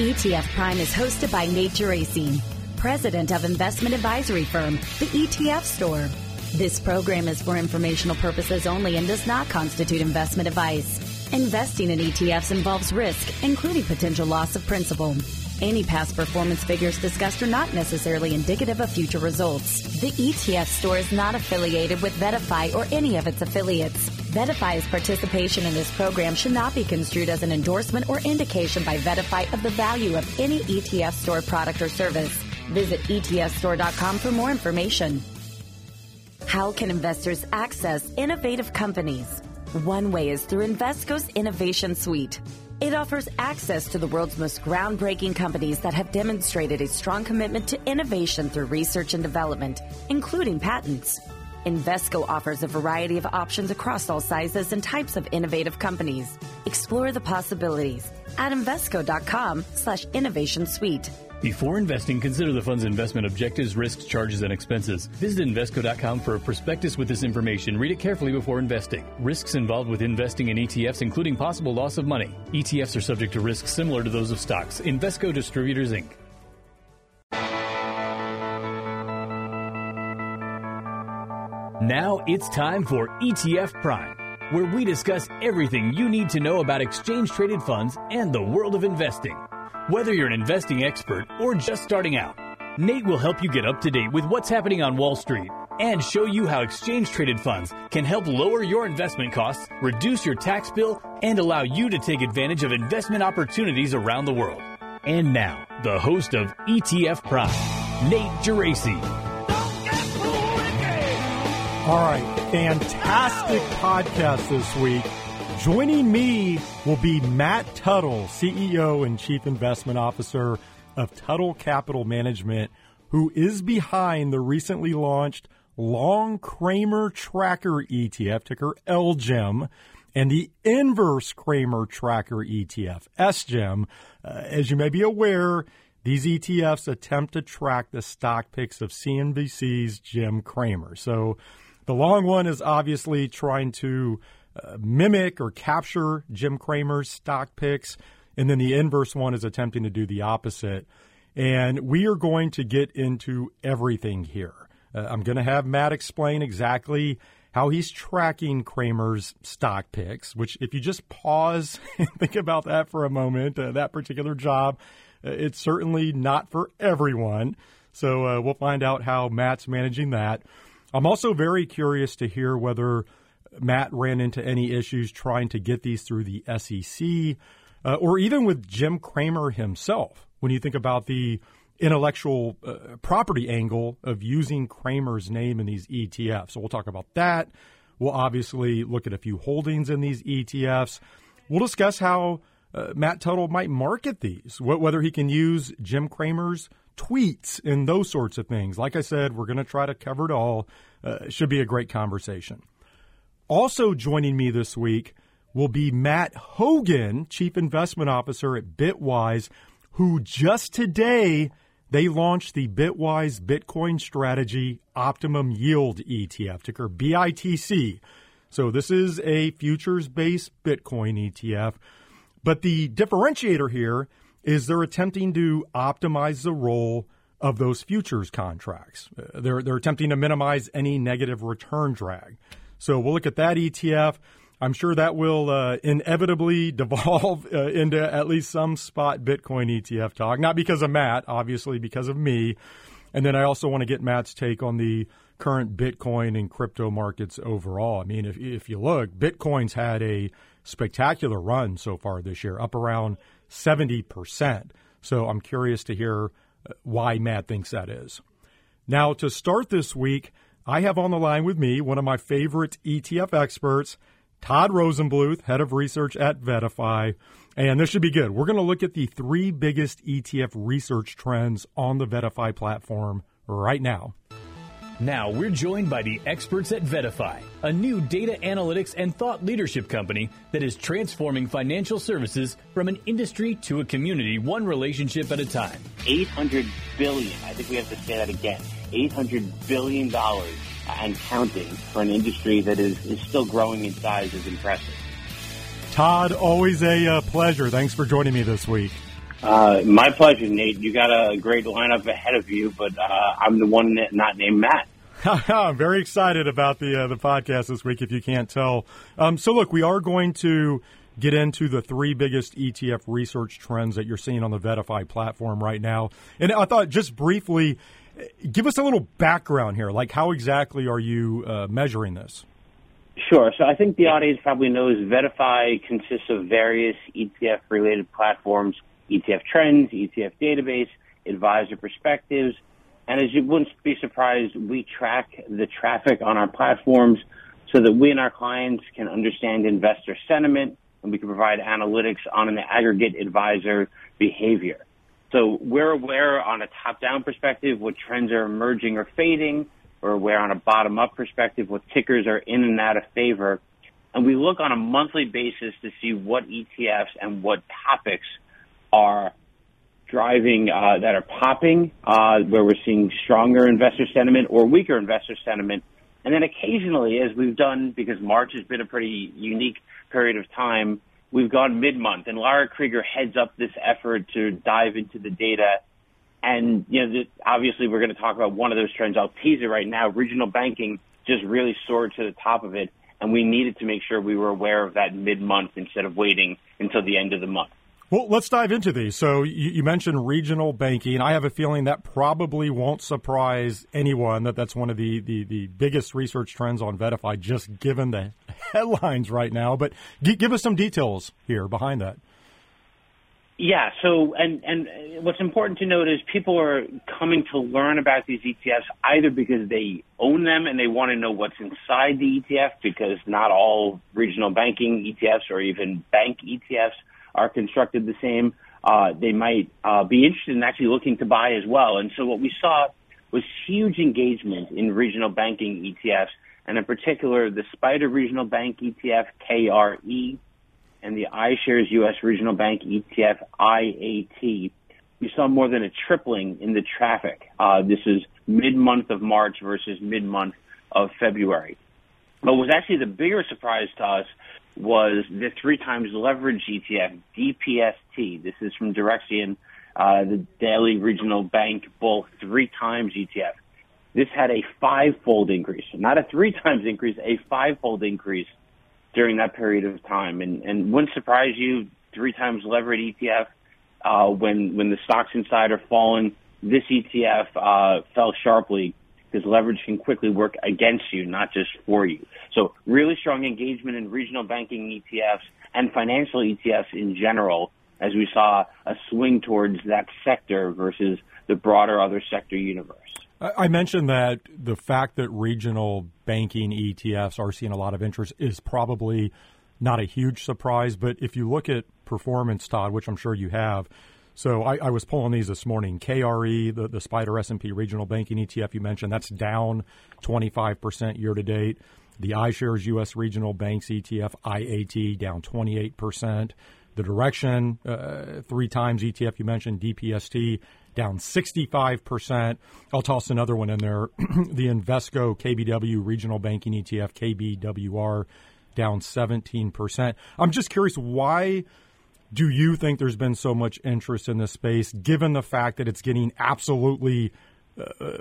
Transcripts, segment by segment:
ETF Prime is hosted by Nate Racine, president of investment advisory firm, the ETF Store. This program is for informational purposes only and does not constitute investment advice. Investing in ETFs involves risk, including potential loss of principal. Any past performance figures discussed are not necessarily indicative of future results. The ETF Store is not affiliated with VettaFi or any of its affiliates. VettaFi's participation in this program should not be construed as an endorsement or indication by VettaFi of the value of any ETF Store product or service. Visit ETFstore.com for more information. How can investors access innovative companies? One way is through Invesco's Innovation Suite. It offers access to the world's most groundbreaking companies that have demonstrated a strong commitment to innovation through research and development, including patents. Invesco offers a variety of options across all sizes and types of innovative companies. Explore the possibilities at Invesco.com/innovation suite. Before investing, consider the fund's investment objectives, risks, charges, and expenses. Visit Invesco.com for a prospectus with this information. Read it carefully before investing. Risks involved with investing in ETFs, including possible loss of money. ETFs are subject to risks similar to those of stocks. Invesco Distributors, Inc. Now it's time for ETF Prime, where we discuss everything you need to know about exchange-traded funds and the world of investing. Whether you're an investing expert or just starting out, Nate will help you get up to date with what's happening on Wall Street and show you how exchange-traded funds can help lower your investment costs, reduce your tax bill, and allow you to take advantage of investment opportunities around the world. And now, the host of ETF Prime, Nate Racine. All right, fantastic podcast this week. Joining me will be Matt Tuttle, CEO and Chief Investment Officer of Tuttle Capital Management, who is behind the recently launched Long Cramer Tracker ETF, ticker LJIM, and the Inverse Cramer Tracker ETF, SJIM. As you may be aware, these ETFs attempt to track the stock picks of CNBC's Jim Cramer. So the long one is obviously trying to mimic or capture Jim Cramer's stock picks, and then the inverse one is attempting to do the opposite. And we are going to get into everything here. I'm going to have Matt explain exactly how he's tracking Cramer's stock picks, which if you just pause and think about that for a moment, that particular job, it's certainly not for everyone. So we'll find out how Matt's managing that. I'm also very curious to hear whether Matt ran into any issues trying to get these through the SEC or even with Jim Cramer himself. When you think about the intellectual property angle of using Cramer's name in these ETFs. So we'll talk about that. We'll obviously look at a few holdings in these ETFs. We'll discuss how Matt Tuttle might market these, whether he can use Jim Cramer's tweets and those sorts of things. Like I said, we're going to try to cover it all. Should be a great conversation. Also joining me this week will be Matt Hougan, Chief Investment Officer at Bitwise, who just today, they launched the Bitwise Bitcoin Strategy Optimum Yield ETF, ticker BITC. So this is a futures-based Bitcoin ETF. But the differentiator here is they're attempting to optimize the role of those futures contracts. They're attempting to minimize any negative return drag. So we'll look at that ETF. I'm sure that will inevitably devolve into at least some spot Bitcoin ETF talk, not because of Matt, obviously because of me. And then I also want to get Matt's take on the current Bitcoin and crypto markets overall. I mean, if you look, Bitcoin's had a spectacular run so far this year, up around 70%. So I'm curious to hear why Matt thinks that is. Now, to start this week, I have on the line with me one of my favorite ETF experts, Todd Rosenbluth, head of research at VettaFi. And this should be good. We're going to look at the three biggest ETF research trends on the VettaFi platform right now. Now we're joined by the experts at VettaFi, a new data analytics and thought leadership company that is transforming financial services from an industry to a community, one relationship at a time. $800 billion. I think we have to say that again. $800 billion and counting for an industry that is still growing in size is impressive. Todd, always a pleasure. Thanks for joining me this week. My pleasure, Nate. You got a great lineup ahead of you, but I'm the one not named Matt. I'm very excited about the podcast this week, if you can't tell. So, look, we are going to get into the three biggest ETF research trends that you're seeing on the VettaFi platform right now. And I thought just briefly, give us a little background here. Like, how exactly are you measuring this? Sure. So I think the audience probably knows VettaFi consists of various ETF-related platforms, ETF trends, ETF database, advisor perspectives. And as you wouldn't be surprised, we track the traffic on our platforms so that we and our clients can understand investor sentiment, and we can provide analytics on an aggregate advisor behavior. So we're aware on a top-down perspective what trends are emerging or fading. We're aware on a bottom-up perspective what tickers are in and out of favor. And we look on a monthly basis to see what ETFs and what topics are driving, that are popping, where we're seeing stronger investor sentiment or weaker investor sentiment. And then occasionally, as we've done, because March has been a pretty unique period of time, we've gone mid-month, and Lara Krieger heads up this effort to dive into the data. And, you know, obviously we're going to talk about one of those trends. I'll tease it right now. Regional banking just really soared to the top of it, and we needed to make sure we were aware of that mid-month instead of waiting until the end of the month. Well, let's dive into these. So you mentioned regional banking. I have a feeling that probably won't surprise anyone that that's one of the biggest research trends on VettaFi, just given the headlines right now. But give us some details here behind that. Yeah. So and what's important to note is people are coming to learn about these ETFs either because they own them and they want to know what's inside the ETF, because not all regional banking ETFs or even bank ETFs are constructed the same. They might be interested in actually looking to buy as well. And so what we saw was huge engagement in regional banking ETFs, and in particular, the Spider Regional Bank ETF, KRE, and the iShares U.S. Regional Bank ETF, IAT. We saw more than a tripling in the traffic. This is mid-month of March versus mid-month of February. But what was actually the bigger surprise to us was the 3x leverage ETF, DPST. This is from Direxion, the Daily Regional Bank Bull 3x ETF. This had a 5-fold increase, not a 3x increase, a 5-fold increase during that period of time. And wouldn't surprise you, 3x leverage ETF, when the stocks inside are falling, this ETF fell sharply, because leverage can quickly work against you, not just for you. So really strong engagement in regional banking ETFs and financial ETFs in general, as we saw a swing towards that sector versus the broader other sector universe. I mentioned that the fact that regional banking ETFs are seeing a lot of interest is probably not a huge surprise, but if you look at performance, Todd, which I'm sure you have, so I was pulling these this morning. KRE, the Spider S&P Regional Banking ETF you mentioned, that's down 25% year-to-date. The iShares U.S. Regional Banks ETF, IAT, down 28%. The Direxion 3x ETF you mentioned, DPST, down 65%. I'll toss another one in there. The Invesco KBW Regional Banking ETF, KBWR, down 17%. I'm just curious, why do you think there's been so much interest in this space, given the fact that it's getting absolutely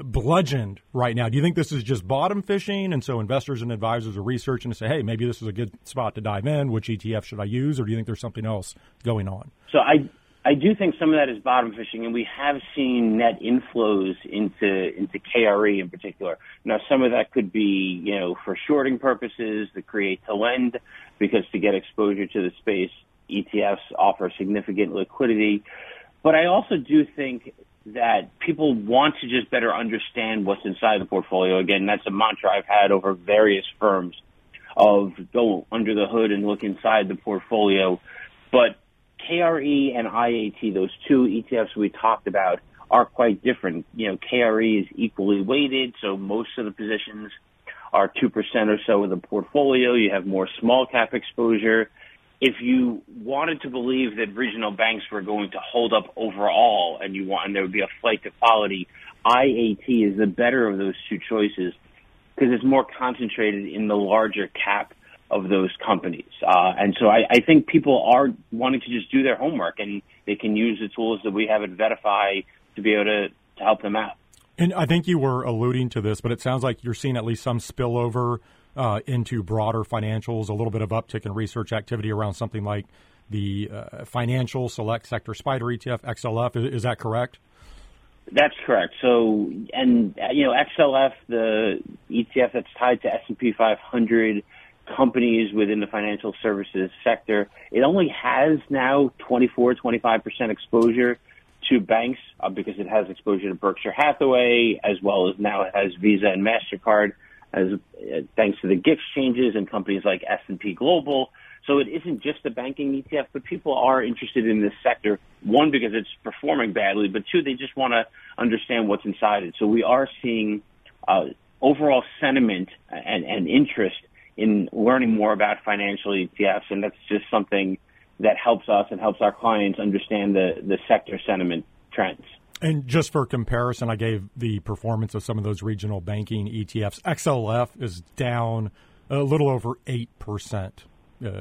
bludgeoned right now? Do you think this is just bottom fishing, and so investors and advisors are researching to say, hey, maybe this is a good spot to dive in, which ETF should I use, or do you think there's something else going on? So I do think some of that is bottom fishing, and we have seen net inflows into KRE in particular. Now, some of that could be, you know, for shorting purposes, the create to lend, because to get exposure to the space, ETFs offer significant liquidity. But I also do think that people want to just better understand what's inside the portfolio. Again, that's a mantra I've had over various firms of go under the hood and look inside the portfolio. But KRE and IAT, those two ETFs we talked about, are quite different. You know, KRE is equally weighted, so most of the positions are 2% or so of the portfolio. You have more small cap exposure. If you wanted to believe that regional banks were going to hold up overall and there would be a flight to quality, IAT is the better of those two choices because it's more concentrated in the larger cap of those companies. And so I think people are wanting to just do their homework, and they can use the tools that we have at VettaFi to be able to help them out. And I think you were alluding to this, but it sounds like you're seeing at least some spillover into broader financials, a little bit of uptick in research activity around something like the financial select sector spider ETF, XLF. Is that correct? That's correct. So, and, you know, XLF, the ETF that's tied to S&P 500 companies within the financial services sector, it only has now 25% exposure to banks because it has exposure to Berkshire Hathaway, as well as now it has Visa and MasterCard, as thanks to the GICS changes and companies like S&P Global. So it isn't just a banking ETF, but people are interested in this sector, one, because it's performing badly, but two, they just want to understand what's inside it. So we are seeing overall sentiment and interest in learning more about financial ETFs, and that's just something that helps us and helps our clients understand the sector sentiment trends. And just for comparison, I gave the performance of some of those regional banking ETFs. XLF is down a little over 8%.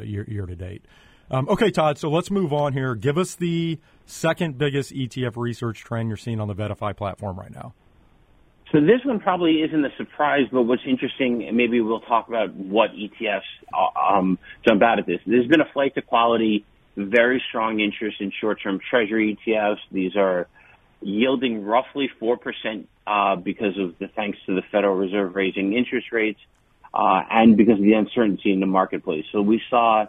Year to date. Okay, Todd, so let's move on here. Give us the second biggest ETF research trend you're seeing on the VettaFi platform right now. So this one probably isn't a surprise, but what's interesting, and maybe we'll talk about what ETFs jump out at this. There's been a flight to quality, very strong interest in short-term treasury ETFs. These are yielding roughly 4% because of thanks to the Federal Reserve raising interest rates. And because of the uncertainty in the marketplace. So we saw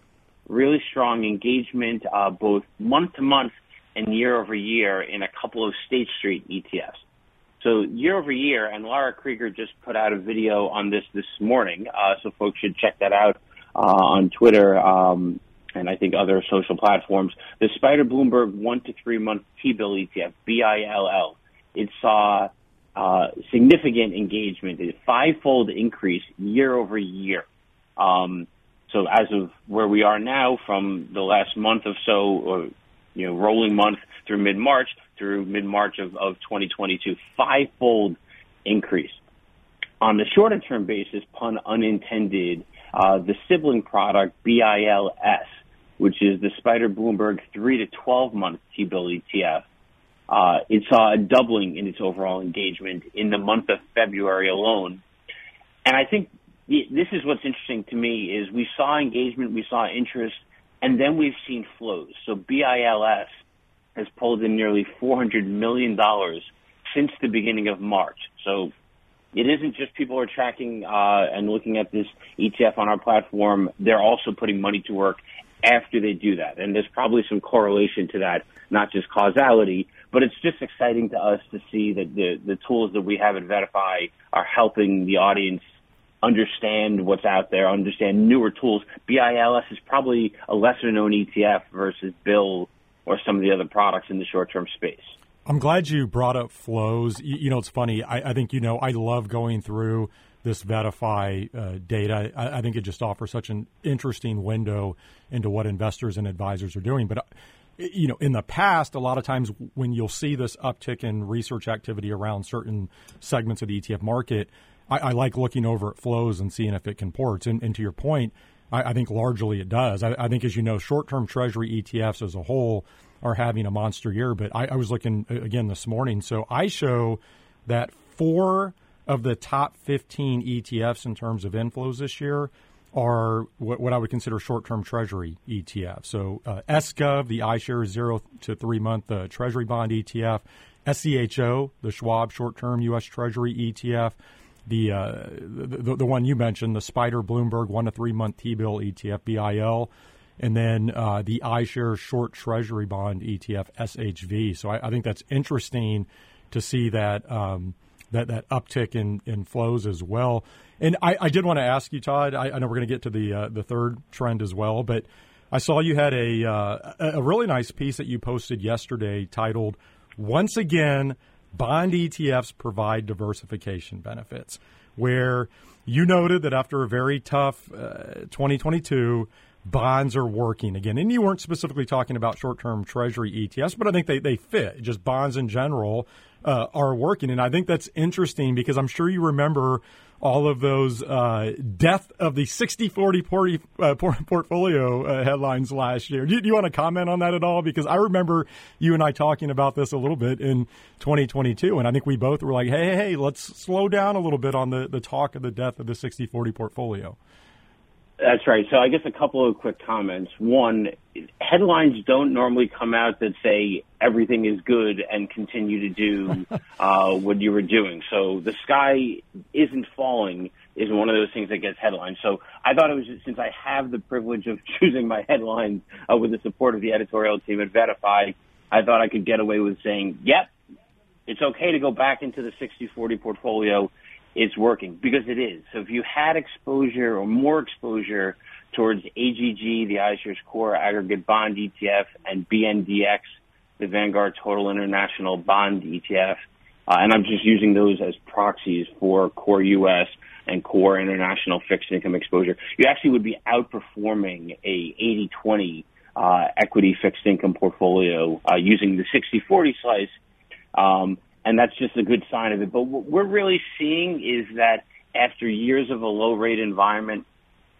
really strong engagement both month-to-month and year-over-year in a couple of State Street ETFs. So year-over-year, and Lara Krieger just put out a video on this morning, so folks should check that out on Twitter and I think other social platforms. The Spider Bloomberg 1 to 3 month T-bill ETF, BILL, it saw significant engagement, a five-fold increase year over year. So as of where we are now from the last month or so, or, you know, rolling month through mid-March of 2022, five-fold increase. On the shorter-term basis, pun unintended, the sibling product, BILS, which is the Spider Bloomberg 3 to 12-month T-bill ETF, it saw a doubling in its overall engagement in the month of February alone. And I think this is what's interesting to me is we saw engagement, we saw interest, and then we've seen flows. So BILS has pulled in nearly $400 million since the beginning of March. So it isn't just people are tracking and looking at this ETF on our platform. They're also putting money to work after they do that. And there's probably some correlation to that, not just causality, but it's just exciting to us to see that the tools that we have at VettaFi are helping the audience understand what's out there, understand newer tools. BILS is probably a lesser-known ETF versus BILL or some of the other products in the short-term space. I'm glad you brought up flows. You know, it's funny. I think, you know, I love going through this VettaFi data. I think it just offers such an interesting window into what investors and advisors are doing. But, you know, in the past, a lot of times when you'll see this uptick in research activity around certain segments of the ETF market, I like looking over at flows and seeing if it comports. And to your point, I think largely it does. I think, as you know, short-term treasury ETFs as a whole are having a monster year. But I was looking again this morning. So I show that four of the top 15 ETFs in terms of inflows this year are what I would consider short-term treasury ETFs. So SGov, the iShares 0 to 3 month treasury bond ETF, SCHO, the Schwab short-term U.S. treasury ETF, the one you mentioned, the Spider Bloomberg 1 to 3 month T-bill ETF, BIL, and then the iShares short treasury bond ETF, SHV. So I think that's interesting to see that that uptick in flows as well. And I did want to ask you, Todd, I know we're going to get to the third trend as well, but I saw you had a really nice piece that you posted yesterday titled, "Once Again, Bond ETFs Provide Diversification Benefits," where you noted that after a very tough 2022, bonds are working again. And you weren't specifically talking about short-term treasury ETFs, but I think they fit. Just bonds in general are working. And I think that's interesting because I'm sure you remember all of those death of the 60-40 portfolio headlines last year. Do you want to comment on that at all? Because I remember you and I talking about this a little bit in 2022, and I think we both were like, hey, let's slow down a little bit on the talk of the death of the 60-40 portfolio. That's right. So I guess a couple of quick comments. One, headlines don't normally come out that say everything is good and continue to do what you were doing. So the sky isn't falling is one of those things that gets headlines. So I thought it was just, since I have the privilege of choosing my headlines with the support of the editorial team at VettaFi, I thought I could get away with saying, yep, it's okay to go back into the 60-40 portfolio. It's working, because it is. So if you had exposure or more exposure towards AGG, the iShares Core Aggregate Bond ETF, and BNDX, the Vanguard Total International Bond ETF, and I'm just using those as proxies for Core U.S. and Core International Fixed Income exposure, you actually would be outperforming a 80-20 equity fixed income portfolio using the 60-40 slice. And that's just a good sign of it. But what we're really seeing is that after years of a low-rate environment,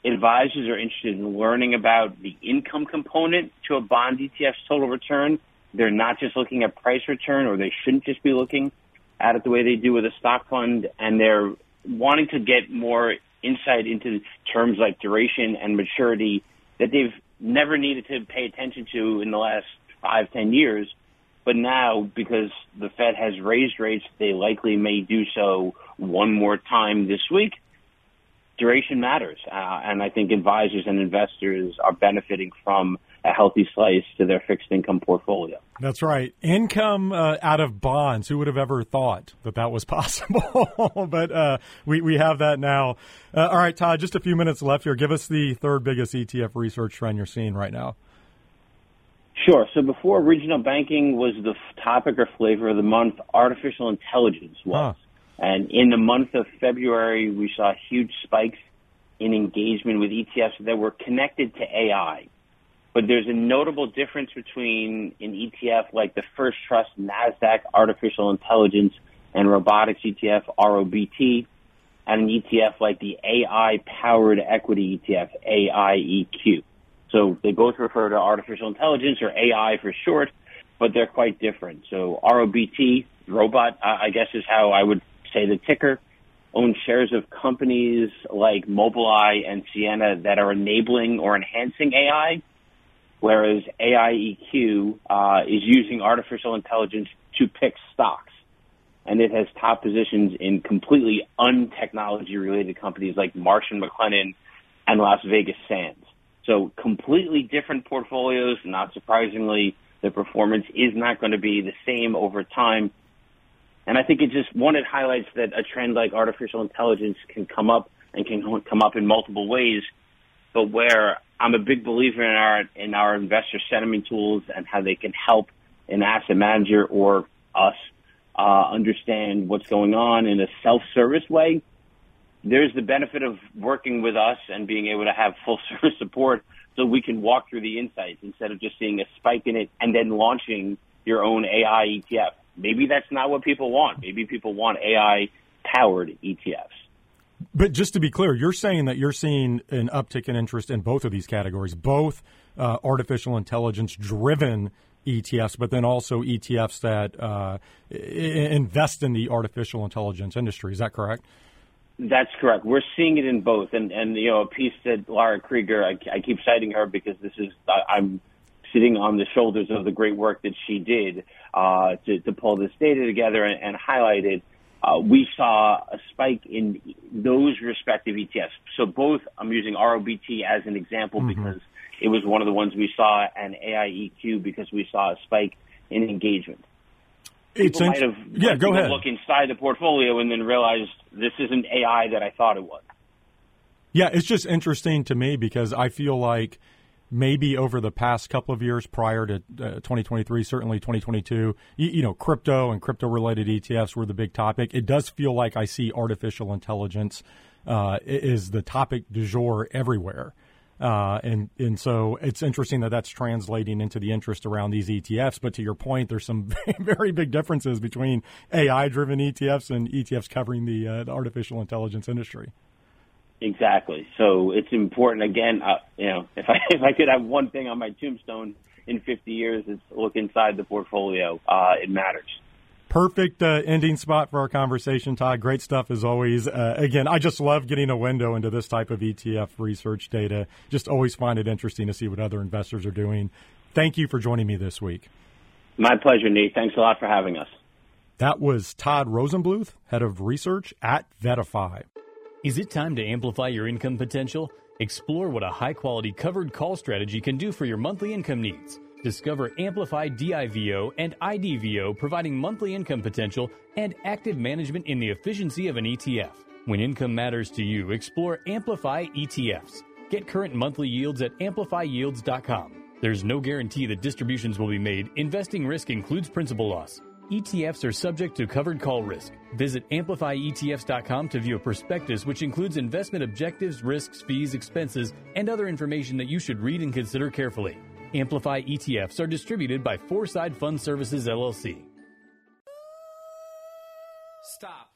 advisors are interested in learning about the income component to a bond ETF's total return. They're not just looking at price return, or they shouldn't just be looking at it the way they do with a stock fund. And they're wanting to get more insight into terms like duration and maturity that they've never needed to pay attention to in the last 5-10 years. But now, because the Fed has raised rates, they likely may do so one more time this week. Duration matters, and I think advisors and investors are benefiting from a healthy slice to their fixed income portfolio. That's right. Income out of bonds. Who would have ever thought that was possible? But we have that now. All right, Todd, just a few minutes left here. Give us the third biggest ETF research trend you're seeing right now. Sure. So before regional banking was the topic or flavor of the month, artificial intelligence was. And in the month of February, we saw huge spikes in engagement with ETFs that were connected to AI. But there's a notable difference between an ETF like the First Trust NASDAQ Artificial Intelligence and Robotics ETF, ROBT, and an ETF like the AI-Powered Equity ETF, AIEQ. So they both refer to artificial intelligence, or AI for short, but they're quite different. So ROBT, robot, I guess is how I would say the ticker, owns shares of companies like Mobileye and Ciena that are enabling or enhancing AI, whereas AIEQ is using artificial intelligence to pick stocks. And it has top positions in completely un-technology-related companies like Marsh & McLennan and Las Vegas Sands. So completely different portfolios. Not surprisingly, the performance is not going to be the same over time. And I think it highlights that a trend like artificial intelligence can come up in multiple ways. But where I'm a big believer in our investor sentiment tools and how they can help an asset manager or us understand what's going on in a self-service way, there's the benefit of working with us and being able to have full service support so we can walk through the insights instead of just seeing a spike in it and then launching your own AI ETF. Maybe that's not what people want. Maybe people want AI-powered ETFs. But just to be clear, you're saying that you're seeing an uptick in interest in both of these categories, both artificial intelligence-driven ETFs, but then also ETFs that invest in the artificial intelligence industry. Is that correct? That's correct. We're seeing it in both. And you know, a piece that Lara Krieger, I keep citing her because I'm sitting on the shoulders of the great work that she did to pull this data together and highlight it. We saw a spike in those respective ETFs. So both, I'm using ROBT as an example because it was one of the ones we saw, and AIEQ because we saw a spike in engagement. People might have looked inside the portfolio and then realized this isn't AI that I thought it was. Yeah, it's just interesting to me because I feel like maybe over the past couple of years prior to 2023, certainly 2022, you know, crypto and crypto-related ETFs were the big topic. It does feel like I see artificial intelligence is the topic du jour everywhere. And so it's interesting that that's translating into the interest around these ETFs. But to your point, there's some very big differences between AI-driven ETFs and ETFs covering the artificial intelligence industry. Exactly. So it's important. Again, if I could have one thing on my tombstone in 50 years, it's look inside the portfolio. It matters. Perfect ending spot for our conversation, Todd. Great stuff as always. Again, I just love getting a window into this type of ETF research data. Just always find it interesting to see what other investors are doing. Thank you for joining me this week. My pleasure, Nate. Thanks a lot for having us. That was Todd Rosenbluth, Head of Research at VettaFi. Is it time to amplify your income potential? Explore what a high-quality covered call strategy can do for your monthly income needs. Discover Amplify DIVO and IDVO, providing monthly income potential and active management in the efficiency of an ETF. When income matters to you, explore Amplify ETFs. Get current monthly yields at amplifyyields.com. There's no guarantee that distributions will be made. Investing risk includes principal loss. ETFs are subject to covered call risk. Visit amplifyetfs.com to view a prospectus which includes investment objectives, risks, fees, expenses, and other information that you should read and consider carefully. Amplify ETFs are distributed by Foreside Fund Services, LLC. Stop.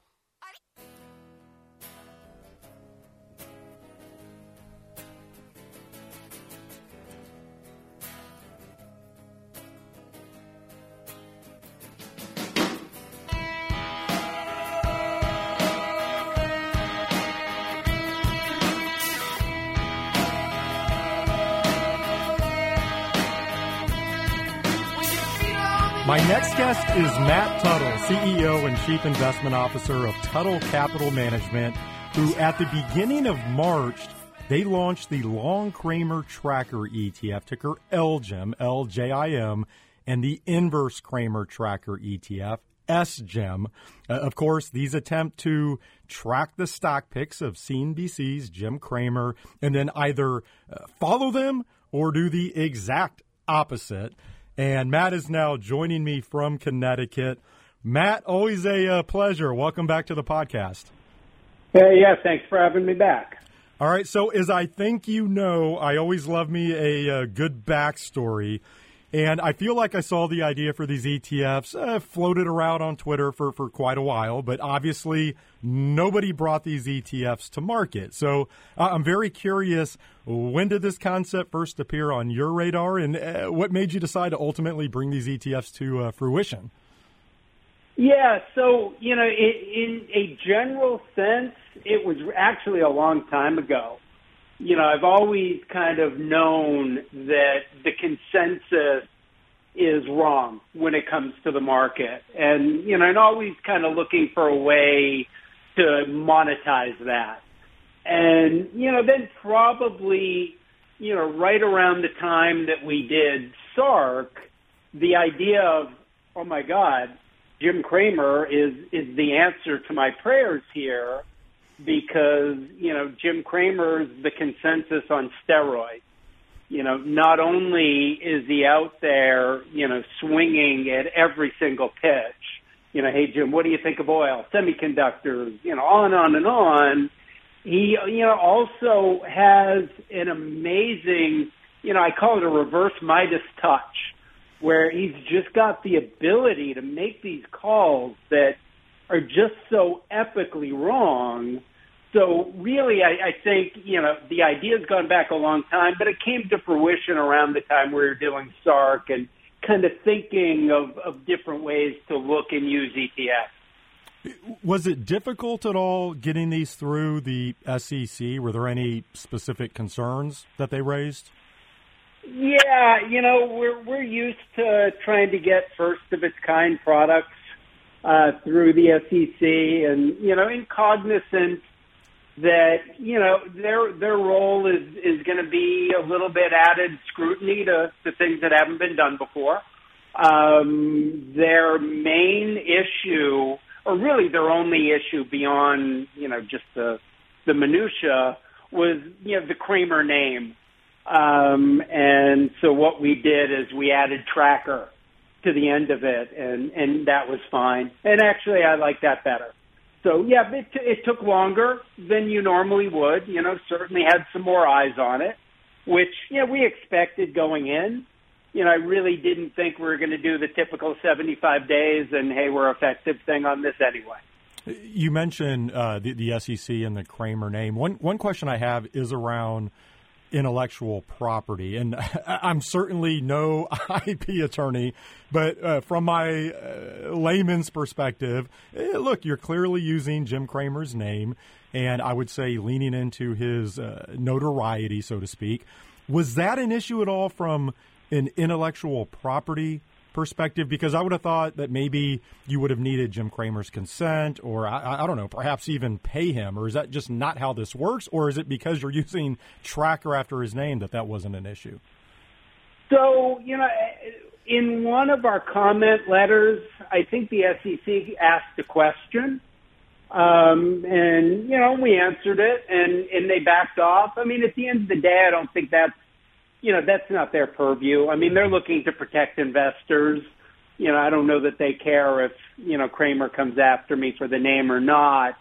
My next guest is Matt Tuttle, CEO and Chief Investment Officer of Tuttle Capital Management, who at the beginning of March, they launched the Long Cramer Tracker ETF, ticker LJIM, LJIM, and the Inverse Cramer Tracker ETF, SJIM. Of course, these attempt to track the stock picks of CNBC's Jim Cramer and then either follow them or do the exact opposite. And Matt is now joining me from Connecticut. Matt, always a pleasure. Welcome back to the podcast. Hey, yeah, thanks for having me back. All right, so as I think you know, I always love me a good backstory. And I feel like I saw the idea for these ETFs floated around on Twitter for quite a while, but obviously nobody brought these ETFs to market. So I'm very curious, when did this concept first appear on your radar, and what made you decide to ultimately bring these ETFs to fruition? Yeah, so, you know, in a general sense, it was actually a long time ago. You know, I've always kind of known that the consensus is wrong when it comes to the market. And, you know, and always kind of looking for a way to monetize that. And, you know, then probably, you know, right around the time that we did SARK, the idea of, oh, my God, Jim Cramer is the answer to my prayers here. Because, you know, Jim Cramer's the consensus on steroids. You know, not only is he out there, you know, swinging at every single pitch, you know, hey, Jim, what do you think of oil, semiconductors, you know, on and on. He, you know, also has an amazing, you know, I call it a reverse Midas touch, where he's just got the ability to make these calls that are just so epically wrong. So really, I think, you know, the idea's gone back a long time, but it came to fruition around the time we were doing SARK and kind of thinking of different ways to look and use ETFs. Was it difficult at all getting these through the SEC? Were there any specific concerns that they raised? Yeah, you know, we're used to trying to get first-of-its-kind products through the SEC, and, you know, in cognizant that, you know, their role is going to be a little bit added scrutiny to things that haven't been done before. Their main issue, or really their only issue beyond, you know, just the minutiae, was, you know, the Cramer name. And so what we did is we added tracker to the end of it, and that was fine. And actually, I like that better. So, yeah, it took longer than you normally would. You know, certainly had some more eyes on it. which, you know, we expected going in. You know, I really didn't think we were going to do the typical 75 days and, hey, we're effective thing on this anyway. You mentioned the SEC and the Cramer name. One question I have is around intellectual property. And I'm certainly no IP attorney, but from my layman's perspective, look, you're clearly using Jim Cramer's name, and I would say leaning into his notoriety, so to speak. Was that an issue at all from an intellectual property perspective? Because I would have thought that maybe you would have needed Jim Cramer's consent, or I don't know, perhaps even pay him. Or is that just not how this works? Or is it because you're using tracker after his name that that wasn't an issue? So, you know, in one of our comment letters, I think the SEC asked a question, and, you know, we answered it, and they backed off. I mean, at the end of the day, I don't think that's, you know, that's not their purview. I mean, they're looking to protect investors. You know, I don't know that they care if, you know, Cramer comes after me for the name or not.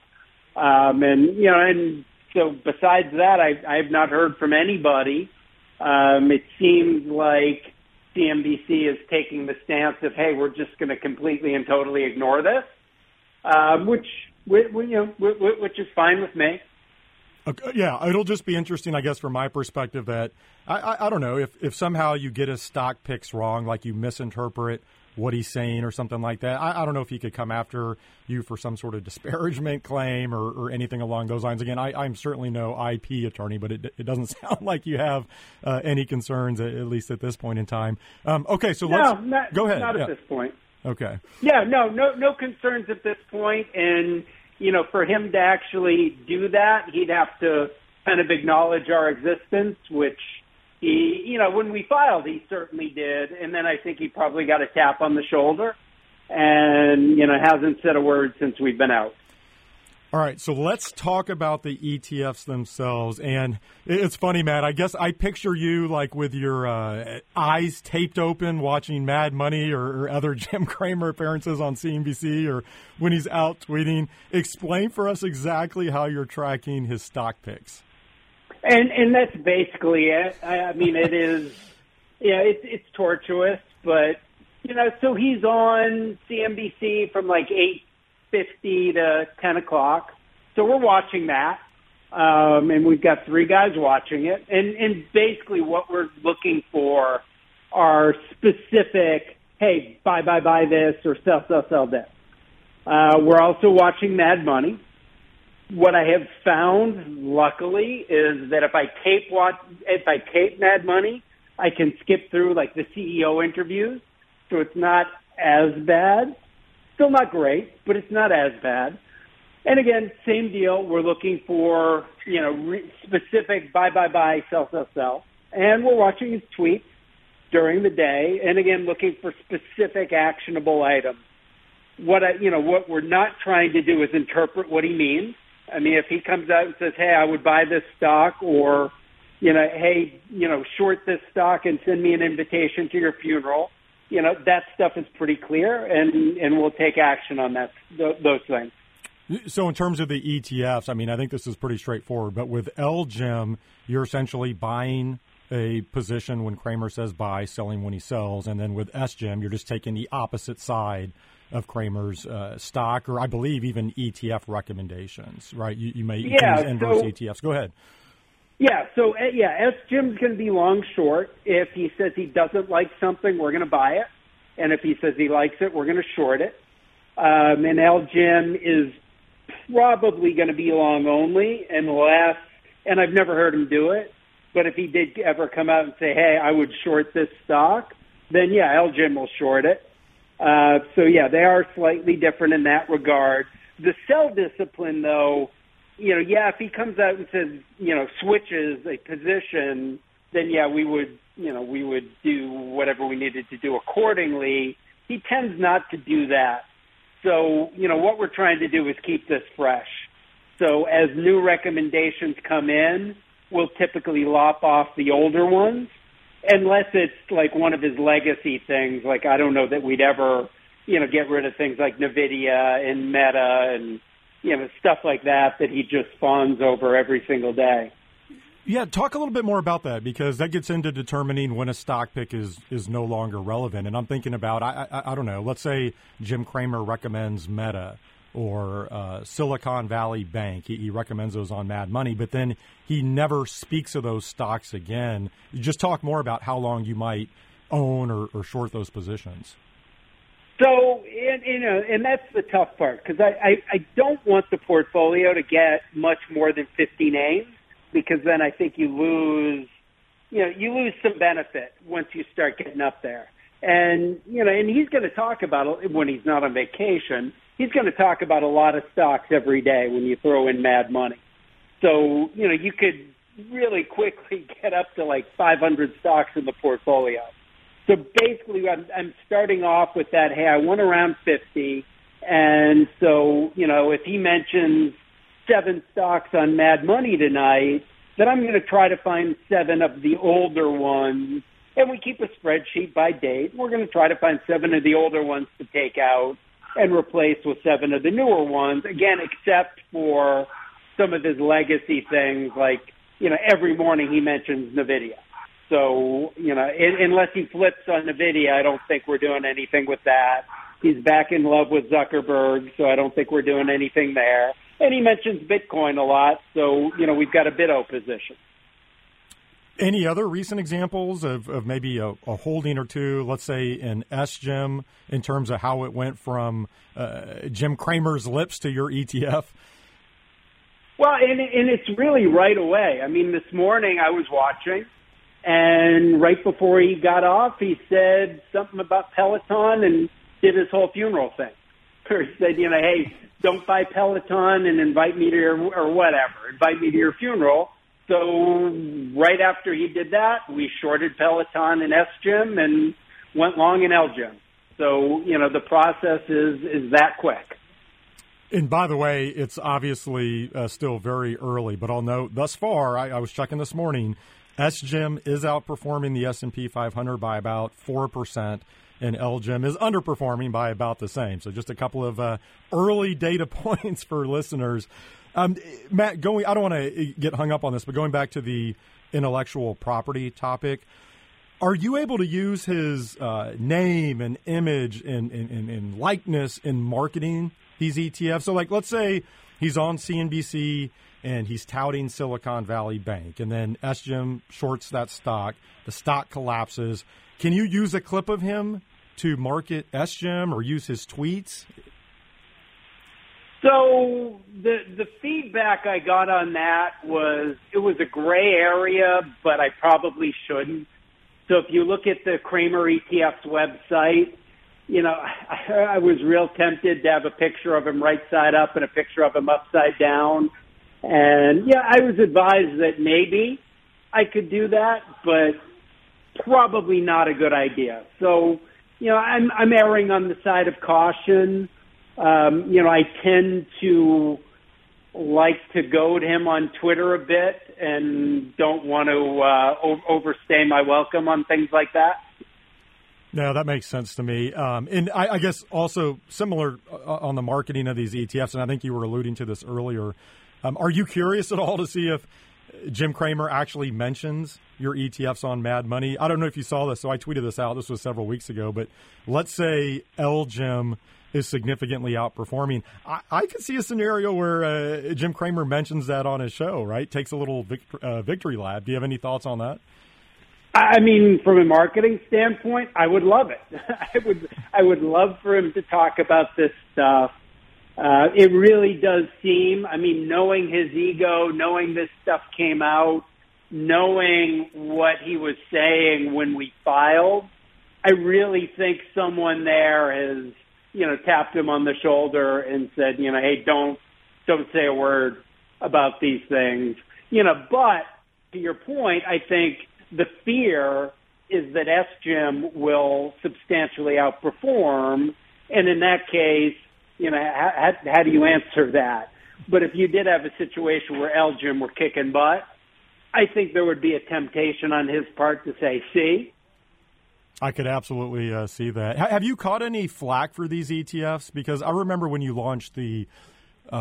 And, you know, and so besides that, I've not heard from anybody. It seems like CNBC is taking the stance of, hey, we're just going to completely and totally ignore this, which is fine with me. Yeah, it'll just be interesting, I guess, from my perspective that, I don't know, if somehow you get his stock picks wrong, like you misinterpret what he's saying or something like that, I don't know if he could come after you for some sort of disparagement claim or anything along those lines. Again, I'm certainly no IP attorney, but it doesn't sound like you have any concerns, at least at this point in time. Okay, so go ahead. Not at this point. Okay. Yeah, no concerns at this point, and you know, for him to actually do that, he'd have to kind of acknowledge our existence, which he, you know, when we filed, he certainly did. And then I think he probably got a tap on the shoulder and, you know, hasn't said a word since we've been out. All right, so let's talk about the ETFs themselves. And it's funny, Matt, I guess I picture you like with your eyes taped open watching Mad Money or other Jim Cramer appearances on CNBC or when he's out tweeting. Explain for us exactly how you're tracking his stock picks. And that's basically it. I mean, it is, yeah, it's tortuous, but, you know, so he's on CNBC from like 8:50 to 10 o'clock. So we're watching that. And we've got three guys watching it. And basically what we're looking for are specific, hey, buy this or sell this. We're also watching Mad Money. What I have found, luckily, is that if I tape Mad Money, I can skip through like the CEO interviews. So it's not as bad. Still not great, but it's not as bad. And again, same deal. We're looking for, you know, specific buy, sell. And we're watching his tweets during the day. And again, looking for specific actionable items. What we're not trying to do is interpret what he means. I mean, if he comes out and says, hey, I would buy this stock, or, you know, hey, you know, short this stock and send me an invitation to your funeral. You know, that stuff is pretty clear, and we'll take action on that those things. So in terms of the ETFs, I mean, I think this is pretty straightforward. But with LJIM, you're essentially buying a position when Cramer says buy, selling when he sells. And then with SJIM, you're just taking the opposite side of Cramer's stock, or I believe even ETF recommendations, right? You may use inverse ETFs. Go ahead. Yeah, so, SJIM's going to be long-short. If he says he doesn't like something, we're going to buy it. And if he says he likes it, we're going to short it. And LJIM is probably going to be long only unless, and I've never heard him do it, but if he did ever come out and say, hey, I would short this stock, then, yeah, LJIM will short it. So, yeah, they are slightly different in that regard. The sell discipline, though, you know, yeah, if he comes out and says, you know, switches a position, then, yeah, we would do whatever we needed to do accordingly. He tends not to do that. So, you know, what we're trying to do is keep this fresh. So as new recommendations come in, we'll typically lop off the older ones, unless it's like one of his legacy things. Like, I don't know that we'd ever, you know, get rid of things like NVIDIA and Meta and, you know, stuff like that he just fawns over every single day. Yeah, talk a little bit more about that, because that gets into determining when a stock pick is no longer relevant. And I'm thinking about, I don't know, let's say Jim Cramer recommends Meta or Silicon Valley Bank. He recommends those on Mad Money, but then he never speaks of those stocks again. Just talk more about how long you might own or short those positions. So, and that's the tough part, because I don't want the portfolio to get much more than 50 names, because then I think you lose some benefit once you start getting up there. And, and he's going to talk about it when he's not on vacation. He's going to talk about a lot of stocks every day when you throw in Mad Money. So, you could really quickly get up to like 500 stocks in the portfolio. So basically I'm starting off with that, hey, I want around 50. And so, if he mentions 7 stocks on Mad Money tonight, then I'm going to try to find 7 of the older ones. And we keep a spreadsheet by date. We're going to try to find 7 of the older ones to take out and replace with 7 of the newer ones, again, except for some of his legacy things like, every morning he mentions NVIDIA. So, unless he flips on NVIDIA, I don't think we're doing anything with that. He's back in love with Zuckerberg, so I don't think we're doing anything there. And he mentions Bitcoin a lot, so, we've got a BitO position. Any other recent examples of maybe a holding or two, let's say in SJIM, in terms of how it went from Jim Cramer's lips to your ETF? Well, and it's really right away. I mean, this morning I was watching, and right before he got off, he said something about Peloton and did his whole funeral thing. He said, hey, don't buy Peloton and invite me to your, or whatever, invite me to your funeral. So right after he did that, we shorted Peloton and SJIM and went long in LJIM. So, the process is that quick. And by the way, it's obviously still very early, but I'll note thus far, I was checking this morning, SJIM is outperforming the S&P 500 by about 4%, and LJIM is underperforming by about the same. So just a couple of early data points for listeners. Matt, I don't want to get hung up on this, but going back to the intellectual property topic, are you able to use his name and image and likeness in marketing his ETF? So, let's say he's on CNBC and he's touting Silicon Valley Bank, and then SJIM shorts that stock. The stock collapses. Can you use a clip of him to market SJIM or use his tweets? So the feedback I got on that was it was a gray area, but I probably shouldn't. So if you look at the Cramer ETF's website, I was real tempted to have a picture of him right side up and a picture of him upside down. And, I was advised that maybe I could do that, but probably not a good idea. So, I'm erring on the side of caution. I tend to like to goad him on Twitter a bit and don't want to overstay my welcome on things like that. No, that makes sense to me. And I guess also similar on the marketing of these ETFs, and I think you were alluding to this earlier. Are you curious at all to see if Jim Cramer actually mentions your ETFs on Mad Money? I don't know if you saw this, so I tweeted this out. This was several weeks ago, but let's say LJIM is significantly outperforming. I could see a scenario where Jim Cramer mentions that on his show, right? Takes a little victory lap. Do you have any thoughts on that? I mean, from a marketing standpoint, I would love it. I would love for him to talk about this stuff. It really does seem, knowing his ego, knowing this stuff came out, knowing what he was saying when we filed, I really think someone there has, tapped him on the shoulder and said, hey, don't say a word about these things. But to your point, I think the fear is that SJIM will substantially outperform. And in that case, how do you answer that? But if you did have a situation where LJIM were kicking butt, I think there would be a temptation on his part to say, see? I could absolutely see that. Have you caught any flack for these ETFs? Because I remember when you launched the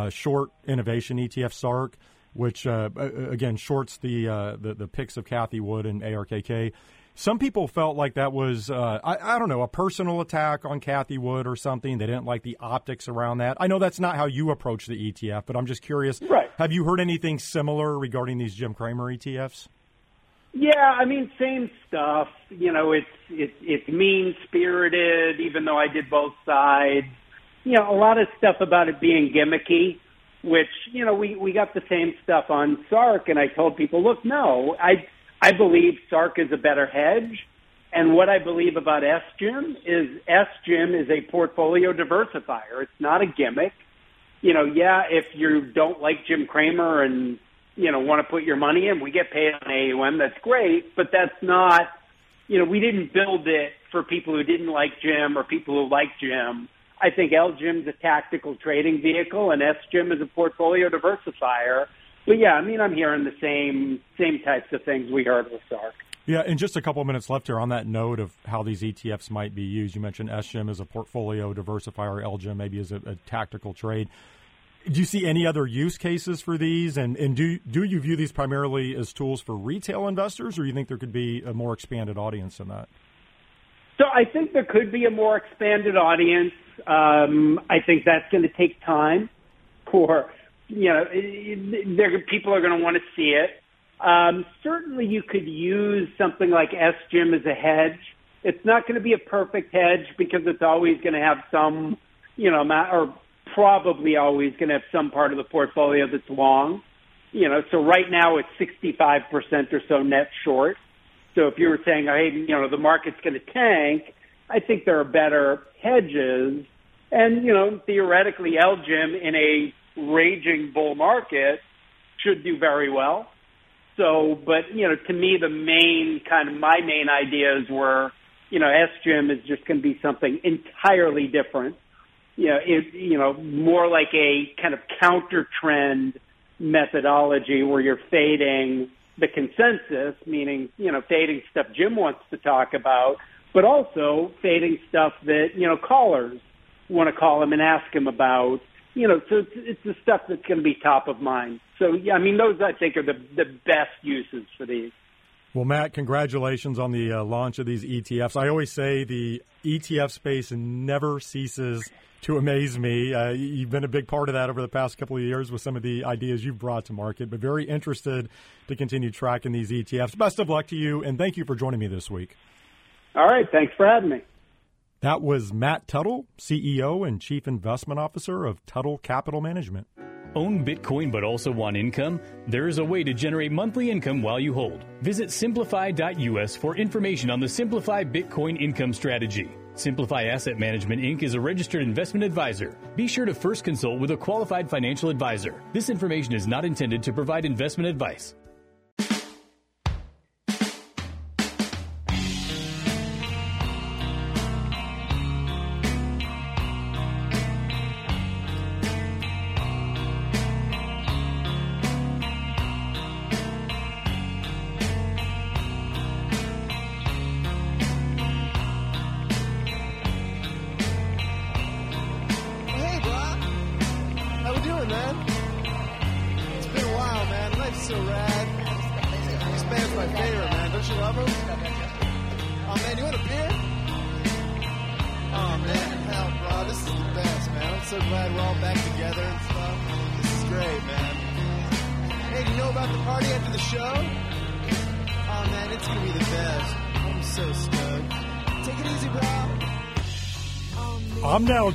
short innovation ETF, SARK, which, again, shorts the picks of Cathie Wood and ARKK. Some people felt like that was, I don't know, a personal attack on Cathie Wood or something. They didn't like the optics around that. I know that's not how you approach the ETF, but I'm just curious. Right. Have you heard anything similar regarding these Jim Cramer ETFs? Yeah, I mean, same stuff. You know, it's mean-spirited, even though I did both sides. You know, a lot of stuff about it being gimmicky, which, you know, we got the same stuff on SARK, and I told people, look, no, I believe SARK is a better hedge, and what I believe about SJIM is a portfolio diversifier. It's not a gimmick. You know, yeah, if you don't like Jim Cramer and, you know, want to put your money in, we get paid on AUM, that's great, but that's not, you know, we didn't build it for people who didn't like Jim or people who like Jim. I think LJIM is a tactical trading vehicle, and SJIM is a portfolio diversifier. But, yeah, I mean, I'm hearing the same types of things we heard with SARK. Yeah, and just a couple of minutes left here on that note of how these ETFs might be used. You mentioned SJIM as a portfolio diversifier, LJIM maybe as a tactical trade. Do you see any other use cases for these? And do you view these primarily as tools for retail investors, or you think there could be a more expanded audience than that? So I think there could be a more expanded audience. I think that's going to take time for, you know, people are going to want to see it. Certainly you could use something like SJIM as a hedge. It's not going to be a perfect hedge because it's always going to have some, you know, or probably always going to have some part of the portfolio that's long. You know, so right now it's 65% or so net short. So if you were saying, hey, you know, the market's going to tank, I think there are better hedges. And, you know, theoretically, LJIM in a raging bull market should do very well. So, but, you know, to me, the main kind of my main ideas were, you know, SJIM is just going to be something entirely different. You know, it, you know, more like a kind of counter-trend methodology where you're fading the consensus, meaning, you know, fading stuff Jim wants to talk about, but also fading stuff that, you know, callers want to call him and ask him about, you know, so it's the stuff that's going to be top of mind. So, yeah, I mean, those, I think, are the best uses for these. Well, Matt, congratulations on the launch of these ETFs. I always say the ETF space never ceases to amaze me. You've been a big part of that over the past couple of years with some of the ideas you've brought to market, but very interested to continue tracking these ETFs. Best of luck to you, and thank you for joining me this week. All right. Thanks for having me. That was Matt Tuttle, CEO and Chief Investment Officer of Tuttle Capital Management. Own Bitcoin but also want income? There is a way to generate monthly income while you hold. Visit Simplify.us for information on the Simplify Bitcoin Income Strategy. Simplify Asset Management, Inc. is a registered investment advisor. Be sure to first consult with a qualified financial advisor. This information is not intended to provide investment advice.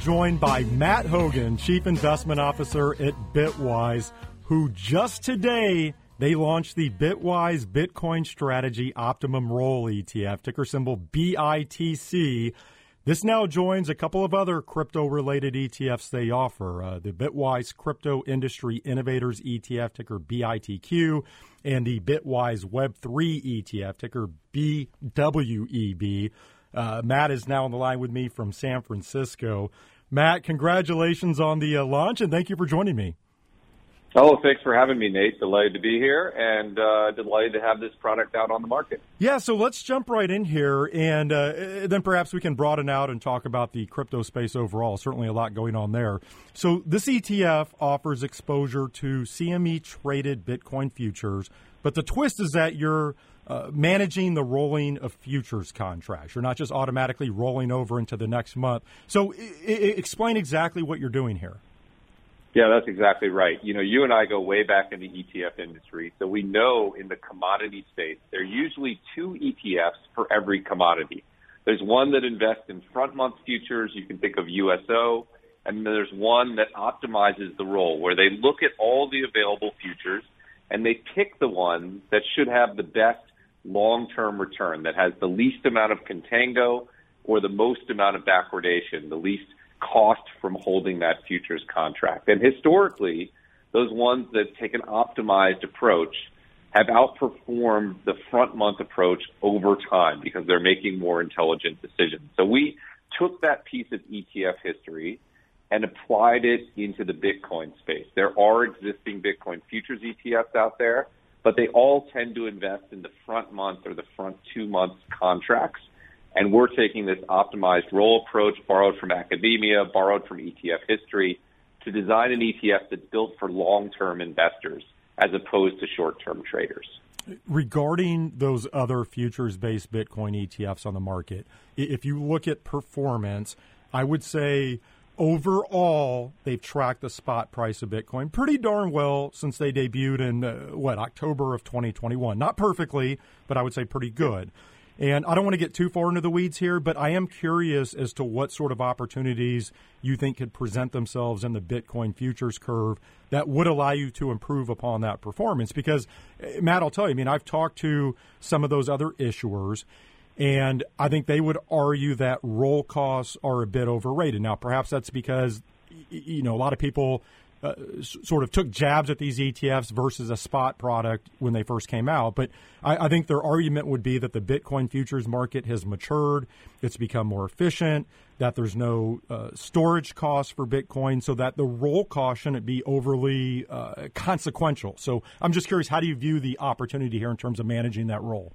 Joined by Matt Hougan, Chief Investment Officer at Bitwise, who just today, they launched the Bitwise Bitcoin Strategy Optimum Roll ETF, ticker symbol BITC. This now joins a couple of other crypto-related ETFs they offer, the Bitwise Crypto Industry Innovators ETF, ticker BITQ, and the Bitwise Web3 ETF, ticker BWEB. Matt is now on the line with me from San Francisco. Matt, congratulations on the launch, and thank you for joining me. Oh, thanks for having me, Nate. Delighted to be here and delighted to have this product out on the market. Yeah, so let's jump right in here, and then perhaps we can broaden out and talk about the crypto space overall. Certainly a lot going on there. So this ETF offers exposure to CME-traded Bitcoin futures, but the twist is that you're managing the rolling of futures contracts. You're not just automatically rolling over into the next month. So explain exactly what you're doing here. Yeah, that's exactly right. You know, you and I go way back in the ETF industry, so we know in the commodity space, there are usually two ETFs for every commodity. There's one that invests in front-month futures, you can think of USO, and there's one that optimizes the roll, where they look at all the available futures, and they pick the one that should have the best long-term return, that has the least amount of contango or the most amount of backwardation, the least cost from holding that futures contract. And historically, those ones that take an optimized approach have outperformed the front-month approach over time because they're making more intelligent decisions. So we took that piece of ETF history and applied it into the Bitcoin space. There are existing Bitcoin futures ETFs out there, but they all tend to invest in the front-month or the front 2 month contracts. And we're taking this optimized roll approach, borrowed from academia, borrowed from ETF history, to design an ETF that's built for long-term investors as opposed to short-term traders. Regarding those other futures-based Bitcoin ETFs on the market, if you look at performance, I would say overall they've tracked the spot price of Bitcoin pretty darn well since they debuted in, October of 2021. Not perfectly, but I would say pretty good. And I don't want to get too far into the weeds here, but I am curious as to what sort of opportunities you think could present themselves in the Bitcoin futures curve that would allow you to improve upon that performance. Because, Matt, I'll tell you, I mean, I've talked to some of those other issuers, and I think they would argue that roll costs are a bit overrated. Now, perhaps that's because, you know, a lot of people sort of took jabs at these ETFs versus a spot product when they first came out. But I think their argument would be that the Bitcoin futures market has matured, it's become more efficient, that there's no storage costs for Bitcoin, so that the roll cost shouldn't be overly consequential. So I'm just curious, how do you view the opportunity here in terms of managing that roll?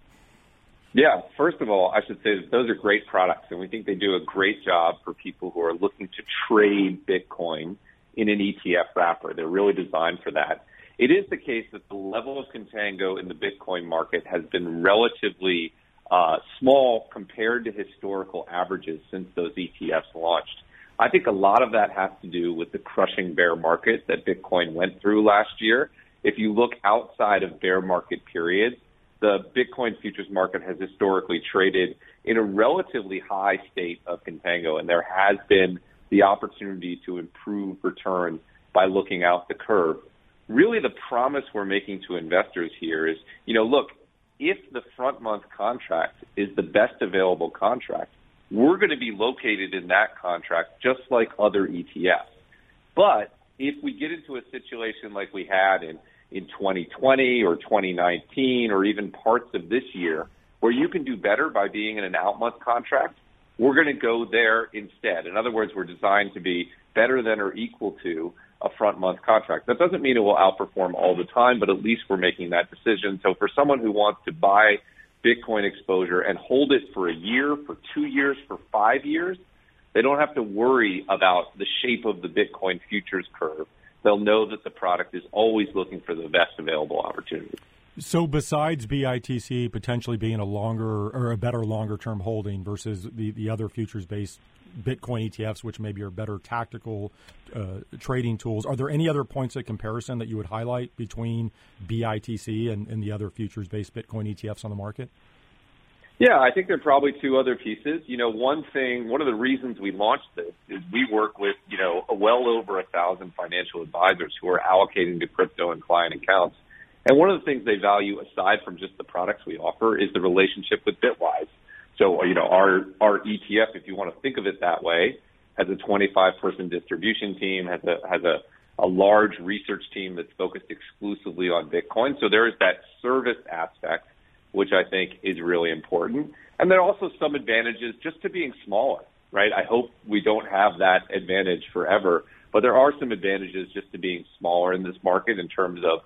Yeah, first of all, I should say that those are great products, and we think they do a great job for people who are looking to trade Bitcoin in an ETF wrapper. They're really designed for that. It is the case that the level of contango in the Bitcoin market has been relatively small compared to historical averages since those ETFs launched. I think a lot of that has to do with the crushing bear market that Bitcoin went through last year. If you look outside of bear market periods, the Bitcoin futures market has historically traded in a relatively high state of contango, and there has been the opportunity to improve return by looking out the curve. Really, the promise we're making to investors here is, you know, look, if the front month contract is the best available contract, we're going to be located in that contract just like other ETFs. But if we get into a situation like we had in 2020 or 2019 or even parts of this year where you can do better by being in an out month contract, we're going to go there instead. In other words, we're designed to be better than or equal to a front-month contract. That doesn't mean it will outperform all the time, but at least we're making that decision. So for someone who wants to buy Bitcoin exposure and hold it for a year, for 2 years, for 5 years, they don't have to worry about the shape of the Bitcoin futures curve. They'll know that the product is always looking for the best available opportunity. So besides BITC potentially being a longer or a better longer-term holding versus the other futures-based Bitcoin ETFs, which maybe are better tactical trading tools, are there any other points of comparison that you would highlight between BITC and the other futures-based Bitcoin ETFs on the market? Yeah, I think there are probably two other pieces. You know, one of the reasons we launched this is we work with, you know, well over 1,000 financial advisors who are allocating to crypto and client accounts. And one of the things they value, aside from just the products we offer, is the relationship with Bitwise. So, you know, our ETF, if you want to think of it that way, has a 25-person distribution team, has a large research team that's focused exclusively on Bitcoin. So there is that service aspect, which I think is really important. And there are also some advantages just to being smaller, right? I hope we don't have that advantage forever But there are some advantages just to being smaller in this market in terms of,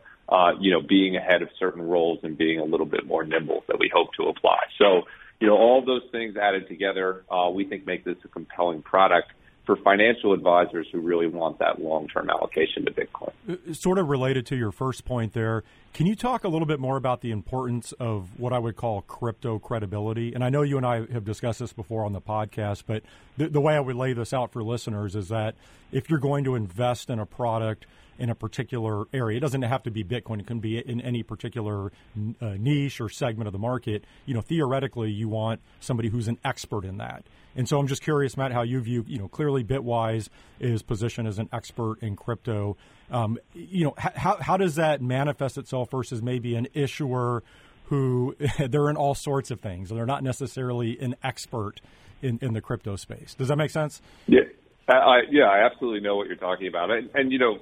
being ahead of certain roles and being a little bit more nimble that we hope to apply. So, all of those things added together, we think make this a compelling product for financial advisors who really want that long-term allocation to Bitcoin. Sort of related to your first point there, can you talk a little bit more about the importance of what I would call crypto credibility? And I know you and I have discussed this before on the podcast, but the way I would lay this out for listeners is that if you're going to invest in a product in a particular area, it doesn't have to be Bitcoin, it can be in any particular niche or segment of the market, theoretically you want somebody who's an expert in that. And so I'm just curious, Matt, how you view, clearly Bitwise is positioned as an expert in crypto. How does that manifest itself versus maybe an issuer who they're in all sorts of things and they're not necessarily an expert in the crypto space? Does that make sense? Yeah. I absolutely know what you're talking about. And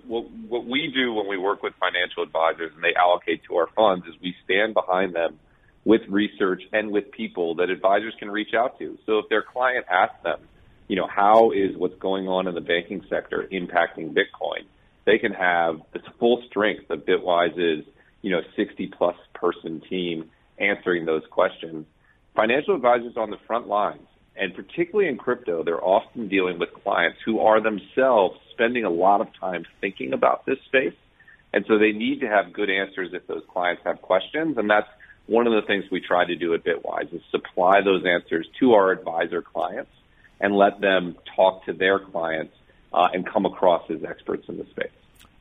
what we do when we work with financial advisors and they allocate to our funds is we stand behind them with research and with people that advisors can reach out to. So if their client asks them, how is what's going on in the banking sector impacting Bitcoin, they can have the full strength of Bitwise's, 60-plus person team answering those questions. Financial advisors on the front lines, and particularly in crypto, they're often dealing with clients who are themselves spending a lot of time thinking about this space. And so they need to have good answers if those clients have questions. And that's one of the things we try to do at Bitwise is supply those answers to our advisor clients and let them talk to their clients and come across as experts in the space.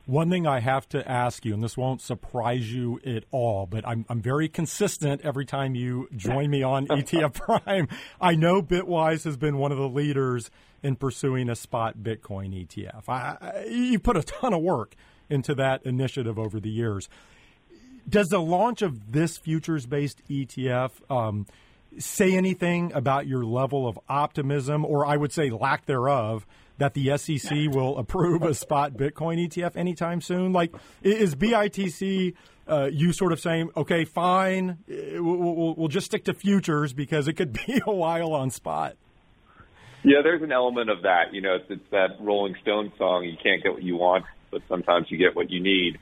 One thing I have to ask you, and this won't surprise you at all, but I'm very consistent every time you join me on ETF Prime. I know Bitwise has been one of the leaders in pursuing a spot Bitcoin ETF. You put a ton of work into that initiative over the years. Does the launch of this futures-based ETF say anything about your level of optimism, or I would say lack thereof, that the SEC will approve a spot Bitcoin ETF anytime soon? Like, is BITC you sort of saying, okay, fine, we'll just stick to futures because it could be a while on spot? Yeah, there's an element of that. It's that Rolling Stone song, you can't get what you want, but sometimes you get what you need.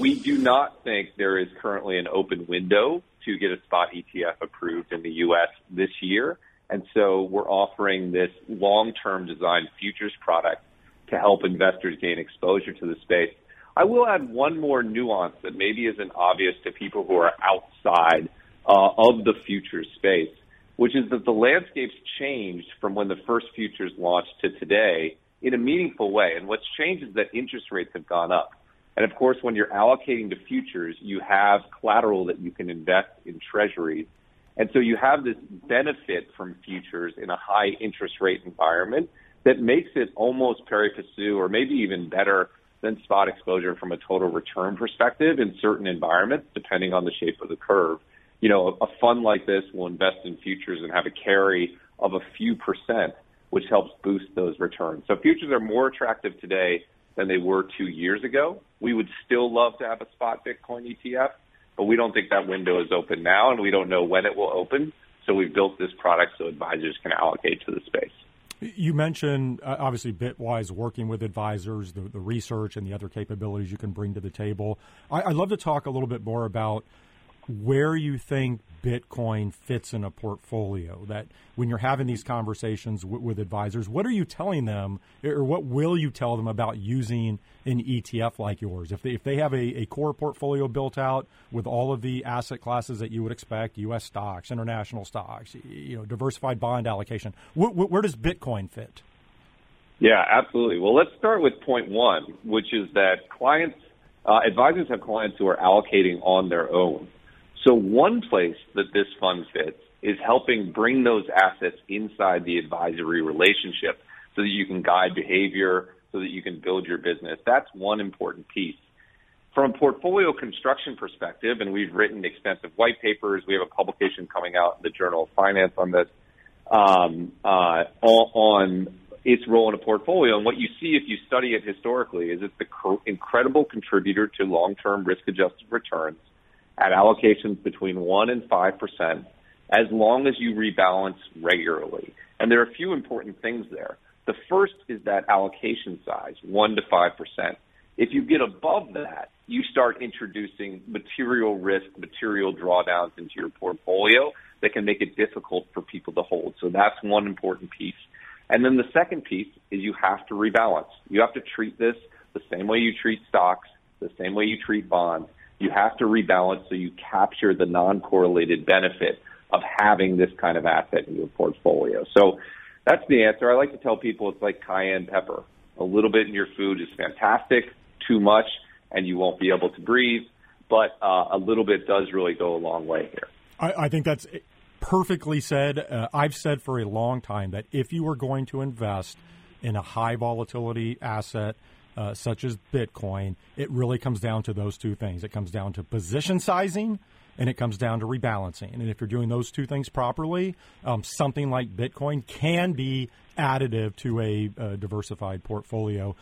We do not think there is currently an open window to get a spot ETF approved in the U.S. this year. And so we're offering this long-term designed futures product to help investors gain exposure to the space. I will add one more nuance that maybe isn't obvious to people who are outside of the futures space, which is that the landscape's changed from when the first futures launched to today in a meaningful way. And what's changed is that interest rates have gone up. And, of course, when you're allocating to futures, you have collateral that you can invest in treasuries. And so you have this benefit from futures in a high interest rate environment that makes it almost pari passu or maybe even better than spot exposure from a total return perspective in certain environments, depending on the shape of the curve. A fund like this will invest in futures and have a carry of a few percent, which helps boost those returns. So futures are more attractive today than they were 2 years ago. We would still love to have a spot Bitcoin ETF, but we don't think that window is open now, and we don't know when it will open. So we've built this product so advisors can allocate to the space. You mentioned, obviously, Bitwise working with advisors, the research and the other capabilities you can bring to the table. I'd love to talk a little bit more about where you think Bitcoin fits in a portfolio, that when you're having these conversations with advisors, what are you telling them or what will you tell them about using an ETF like yours? If they have a core portfolio built out with all of the asset classes that you would expect, U.S. stocks, international stocks, diversified bond allocation, where does Bitcoin fit? Yeah, absolutely. Well, let's start with point one, which is that advisors have clients who are allocating on their own. So one place that this fund fits is helping bring those assets inside the advisory relationship so that you can guide behavior, so that you can build your business. That's one important piece. From a portfolio construction perspective, and we've written extensive white papers, we have a publication coming out in the Journal of Finance on this, on its role in a portfolio. And what you see if you study it historically is it's the incredible contributor to long-term risk-adjusted returns at allocations between 1 and 5%, as long as you rebalance regularly. And there are a few important things there. The first is that allocation size, 1 to 5%. If you get above that, you start introducing material risk, material drawdowns into your portfolio that can make it difficult for people to hold. So that's one important piece. And then the second piece is you have to rebalance. You have to treat this the same way you treat stocks, the same way you treat bonds. You have to rebalance so you capture the non-correlated benefit of having this kind of asset in your portfolio. So that's the answer. I like to tell people it's like cayenne pepper. A little bit in your food is fantastic, too much, and you won't be able to breathe. But a little bit does really go a long way here. I think that's perfectly said. I've said for a long time that if you are going to invest in a high volatility asset such as Bitcoin, it really comes down to those two things. It comes down to position sizing and it comes down to rebalancing. And if you're doing those two things properly, something like Bitcoin can be additive to a diversified portfolio.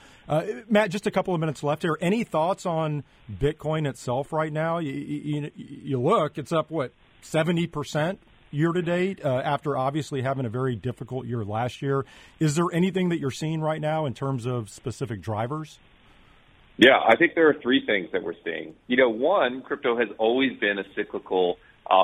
Matt, just a couple of minutes left here. Any thoughts on Bitcoin itself right now? You look, it's up, what, 70% year to date after obviously having a very difficult year last year. Is there anything that you're seeing right now in terms of specific drivers? Yeah, I think there are three things that we're seeing. You know, one, crypto has always been a cyclical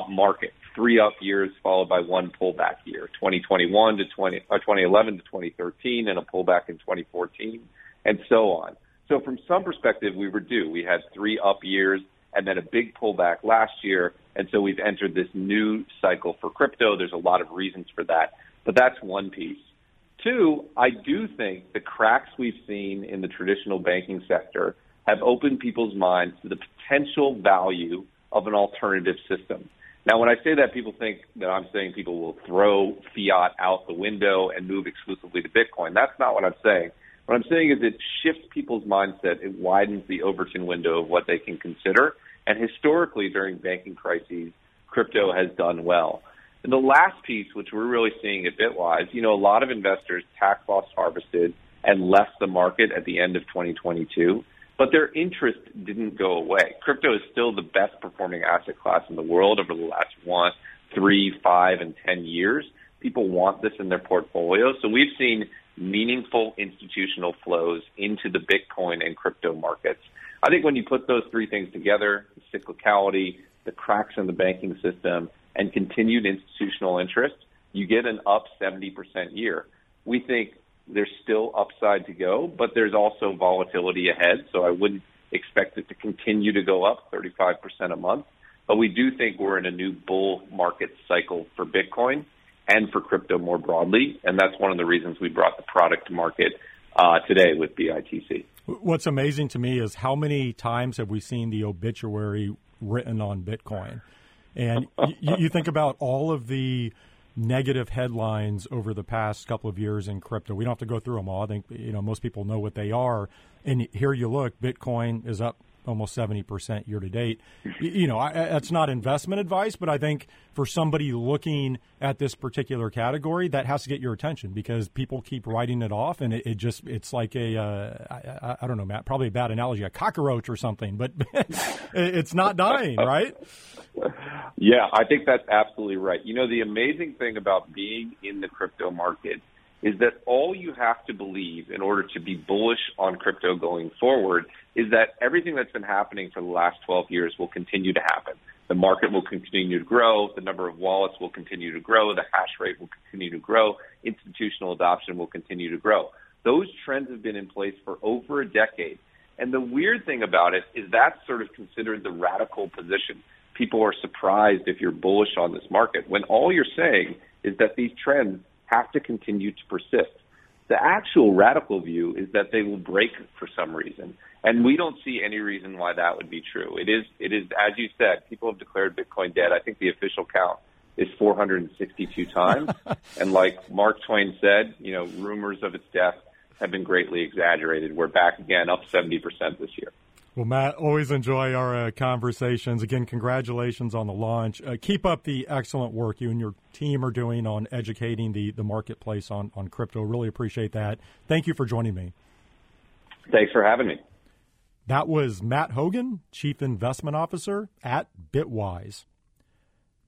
market, 3 up years followed by 1 pullback year, 2011 to 2013, and a pullback in 2014, and so on. So from some perspective, we were due. We had 3 up years and then a big pullback last year, and so we've entered this new cycle for crypto. There's a lot of reasons for that, but that's one piece. Two, I do think the cracks we've seen in the traditional banking sector have opened people's minds to the potential value of an alternative system. Now, when I say that, people think that I'm saying people will throw fiat out the window and move exclusively to Bitcoin. That's not what I'm saying. What I'm saying is it shifts people's mindset. It widens the Overton window of what they can consider. And historically, during banking crises, crypto has done well. And the last piece, which we're really seeing at Bitwise, you know, a lot of investors tax loss harvested and left the market at the end of 2022, but their interest didn't go away. Crypto is still the best performing asset class in the world over the last 1, 3, 5, and 10 years. People want this in their portfolio. So we've seen meaningful institutional flows into the Bitcoin and crypto markets. I think when you put those three things together, the cyclicality, the cracks in the banking system, and continued institutional interest, you get an up 70% year. We think there's still upside to go, but there's also volatility ahead, so I wouldn't expect it to continue to go up 35% a month. But we do think we're in a new bull market cycle for Bitcoin and for crypto more broadly, and that's one of the reasons we brought the product to market today with BITC. What's amazing to me is how many times have we seen the obituary written on Bitcoin? And you think about all of the negative headlines over the past couple of years in crypto. We don't have to go through them all. I think, you know, most people know what they are. And here you look, Bitcoin is up almost 70% year to date. You know, that's not investment advice, but I think for somebody looking at this particular category, that has to get your attention because people keep writing it off, and it just, it's like a, I don't know, Matt, probably a bad analogy, a cockroach or something, but it's not dying, right? Yeah, I think that's absolutely right. You know, the amazing thing about being in the crypto market is that all you have to believe in order to be bullish on crypto going forward is that everything that's been happening for the last 12 years will continue to happen. The market will continue to grow. The number of wallets will continue to grow. The hash rate will continue to grow. Institutional adoption will continue to grow. Those trends have been in place for over a decade. And the weird thing about it is that's sort of considered the radical position. People are surprised if you're bullish on this market when all you're saying is that these trends have to continue to persist. The actual radical view is that they will break for some reason, and we don't see any reason why that would be true. It is, as you said, people have declared Bitcoin dead. I think the official count is 462 times, and like Mark Twain said, you know, rumors of its death have been greatly exaggerated. We're back again, up 70% this year. Well, Matt, always enjoy our conversations. Again, congratulations on the launch. Keep up the excellent work you and your team are doing on educating the marketplace on crypto. Really appreciate that. Thank you for joining me. Thanks for having me. That was Matt Hougan, Chief Investment Officer at Bitwise.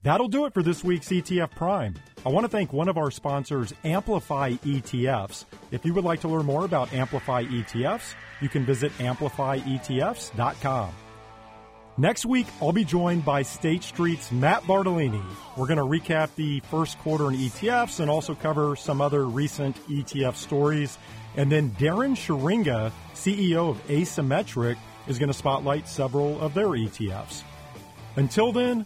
That'll do it for this week's ETF Prime. I want to thank one of our sponsors, Amplify ETFs. If you would like to learn more about Amplify ETFs, you can visit amplifyetfs.com. Next week, I'll be joined by State Street's Matt Bartolini. We're going to recap the first quarter in ETFs and also cover some other recent ETF stories. And then Darren Scheringa, CEO of Asymmetric, is going to spotlight several of their ETFs. Until then,